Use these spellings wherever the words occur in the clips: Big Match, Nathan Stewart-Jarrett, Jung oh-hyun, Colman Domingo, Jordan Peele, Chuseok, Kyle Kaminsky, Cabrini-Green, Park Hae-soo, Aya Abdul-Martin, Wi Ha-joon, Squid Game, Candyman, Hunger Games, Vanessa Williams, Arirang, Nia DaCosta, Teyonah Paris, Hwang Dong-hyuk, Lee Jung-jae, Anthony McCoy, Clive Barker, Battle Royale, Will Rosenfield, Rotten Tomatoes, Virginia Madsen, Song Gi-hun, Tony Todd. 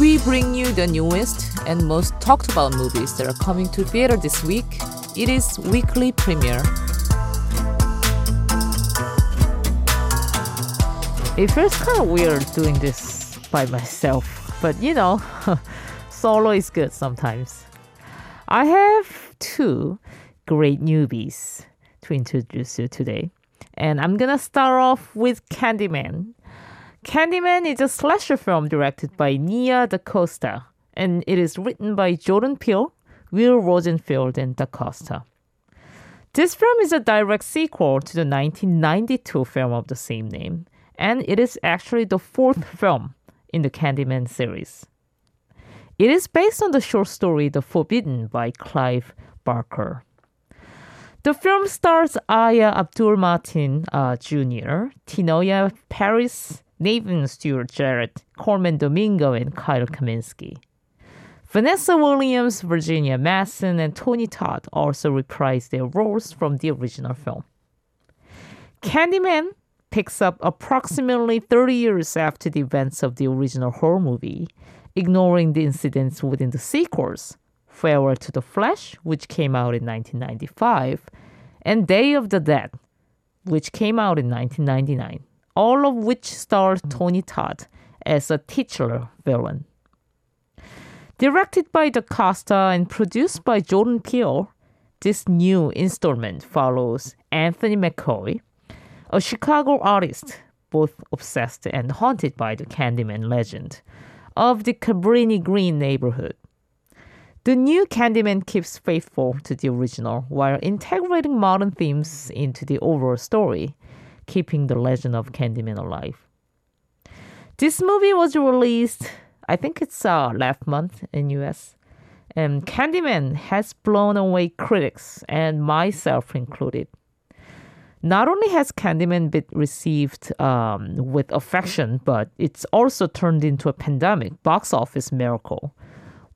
we bring you the newest and most talked about movies that are coming to theater this week. It is weekly premiere. It feels kind of weird doing this by myself, but you know, solo is good sometimes. I have two great newbies to introduce you today, and I'm gonna start off with Candyman. Candyman is a slasher film directed by Nia DaCosta, and it is written by Jordan Peele, Will Rosenfield, and DaCosta. This film is a direct sequel to the 1992 film of the same name, and it is actually the fourth film in the Candyman series. It is based on the short story The Forbidden by Clive Barker. The film stars Aya Abdul-Martin Jr., Teyonah Paris, Nathan Stewart-Jarrett, Colman Domingo, and Kyle Kaminsky. Vanessa Williams, Virginia Madsen, and Tony Todd also reprise their roles from the original film. Candyman picks up approximately 30 years after the events of the original horror movie, ignoring the incidents within the sequels, Farewell to the Flesh, which came out in 1995, and Day of the Dead, which came out in 1999. All of which stars Tony Todd as a titular villain. Directed by DaCosta and produced by Jordan Peele, this new installment follows Anthony McCoy, a Chicago artist both obsessed and haunted by the Candyman legend, of the Cabrini-Green neighborhood. The new Candyman keeps faithful to the original while integrating modern themes into the overall story, keeping the legend of Candyman alive. This movie was released, I think it's last month in US, and Candyman has blown away critics and myself included. Not only has Candyman been received with affection, but it's also turned into a pandemic box office miracle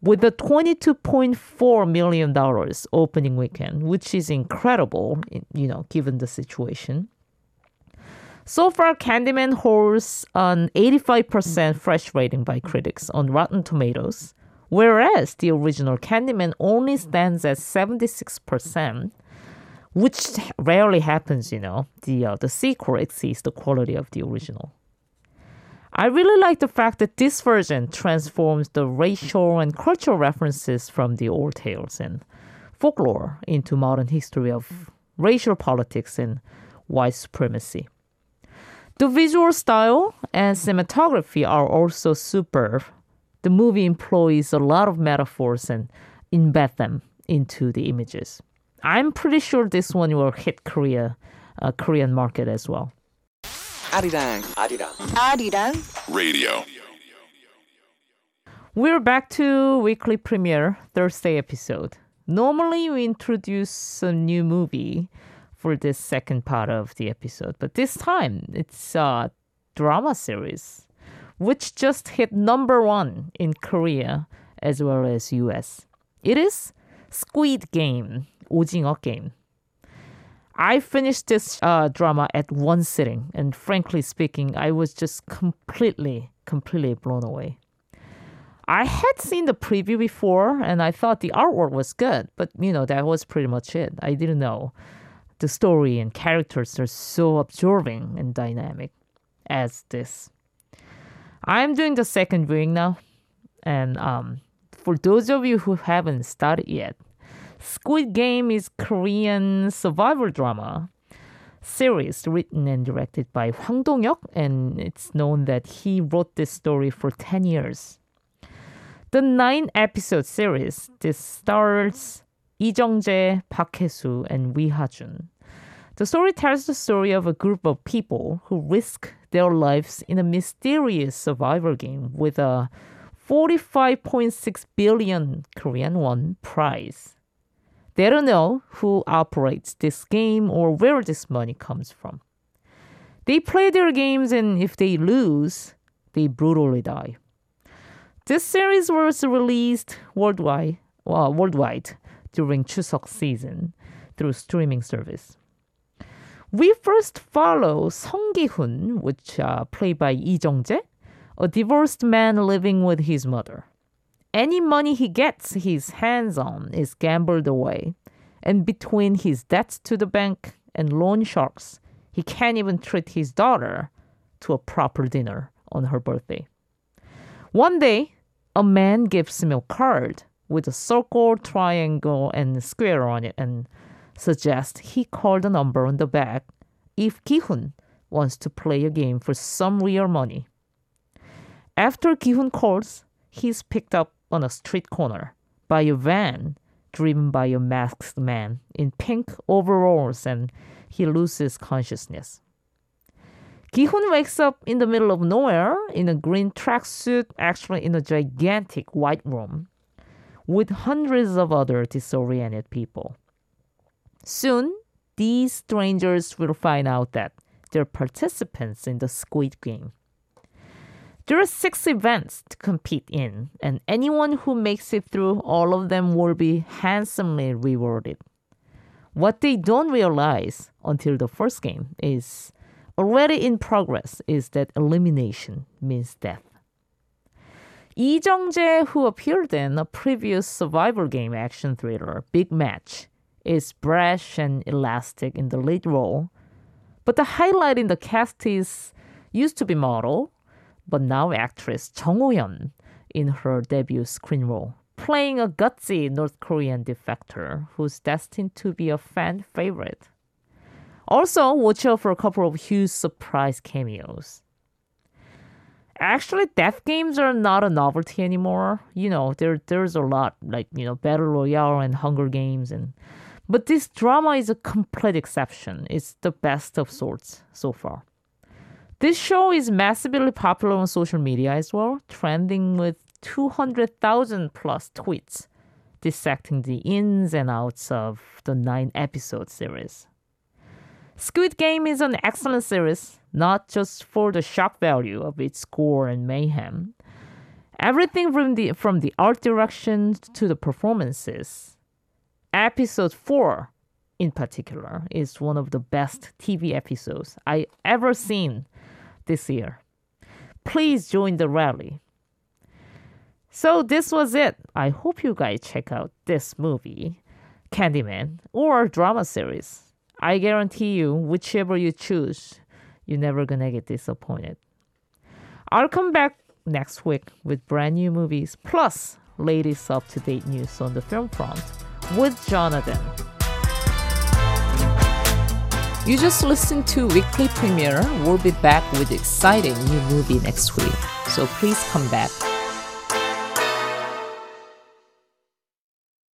with a $22.4 million opening weekend, which is incredible, you know, given the situation. So far, Candyman holds an 85% fresh rating by critics on Rotten Tomatoes, whereas the original Candyman only stands at 76%, which rarely happens, you know. The sequel exceeds the quality of the original. I really like the fact that this version transforms the racial and cultural references from the old tales and folklore into modern history of racial politics and white supremacy. The visual style and cinematography are also superb. The movie employs a lot of metaphors and embeds them into the images. I'm pretty sure this one will hit Korean market as well. Arirang Radio. We're back to weekly premiere Thursday episode. Normally we introduce a new movie for this second part of the episode, but this time it's a drama series which just hit number one in Korea as well as US. It is Squid Game, 오징어 Game. I finished this drama at one sitting, and frankly speaking, I was just completely blown away. I had seen the preview before, and I thought the artwork was good, but you know, that was pretty much it. I didn't know the story and characters are so absorbing and dynamic as this. I'm doing the second viewing now. And for those of you who haven't started yet, Squid Game is Korean survival drama series written and directed by Hwang Dong-hyuk, and it's known that he wrote this story for 10 years. The 9-episode series, this stars Lee Jung-jae, Park Hae-soo, and Wi Ha-joon. The story tells the story of a group of people who risk their lives in a mysterious survival game with a 45.6 billion Korean won prize. They don't know who operates this game or where this money comes from. They play their games, and if they lose, they brutally die. This series was released worldwide during Chuseok season through streaming service. We first follow Song Gi-hun, which played by Lee Jung-jae, a divorced man living with his mother. Any money he gets his hands on is gambled away, and between his debts to the bank and loan sharks, he can't even treat his daughter to a proper dinner on her birthday. One day, a man gives him a card with a circle, triangle, and square on it and suggests he call the number on the back if Gi-hun wants to play a game for some real money. After Gi-hun calls, he's picked up on a street corner by a van driven by a masked man in pink overalls, and he loses consciousness. Gi-hun wakes up in the middle of nowhere in a green tracksuit, actually in a gigantic white room with hundreds of other disoriented people. Soon, these strangers will find out that they're participants in the Squid Game. There are 6 events to compete in, and anyone who makes it through all of them will be handsomely rewarded. What they don't realize until the first game is already in progress is that elimination means death. Lee Jung-jae, who appeared in a previous survival game action thriller, Big Match, is brash and elastic in the lead role, but the highlight in the cast is used to be model, but now actress Jung oh-hyun in her debut screen role, playing a gutsy North Korean defector who's destined to be a fan favorite. Also, watch out for a couple of huge surprise cameos. Actually, death games are not a novelty anymore. You know, there's a lot, like, you know, Battle Royale and Hunger Games, but this drama is a complete exception. It's the best of sorts so far. This show is massively popular on social media as well, trending with 200,000 plus tweets dissecting the ins and outs of the 9-episode series. Squid Game is an excellent series, not just for the shock value of its gore and mayhem. Everything from the art direction to the performances. Episode 4, in particular, is one of the best TV episodes I ever seen this year. Please join the rally. So this was it. I hope you guys check out this movie, Candyman, or drama series. I guarantee you, whichever you choose, you're never gonna get disappointed. I'll come back next week with brand new movies, plus latest up-to-date news on the film front with Jonathan. You just listened to Weekly Premiere. We'll be back with exciting new movie next week, so please come back.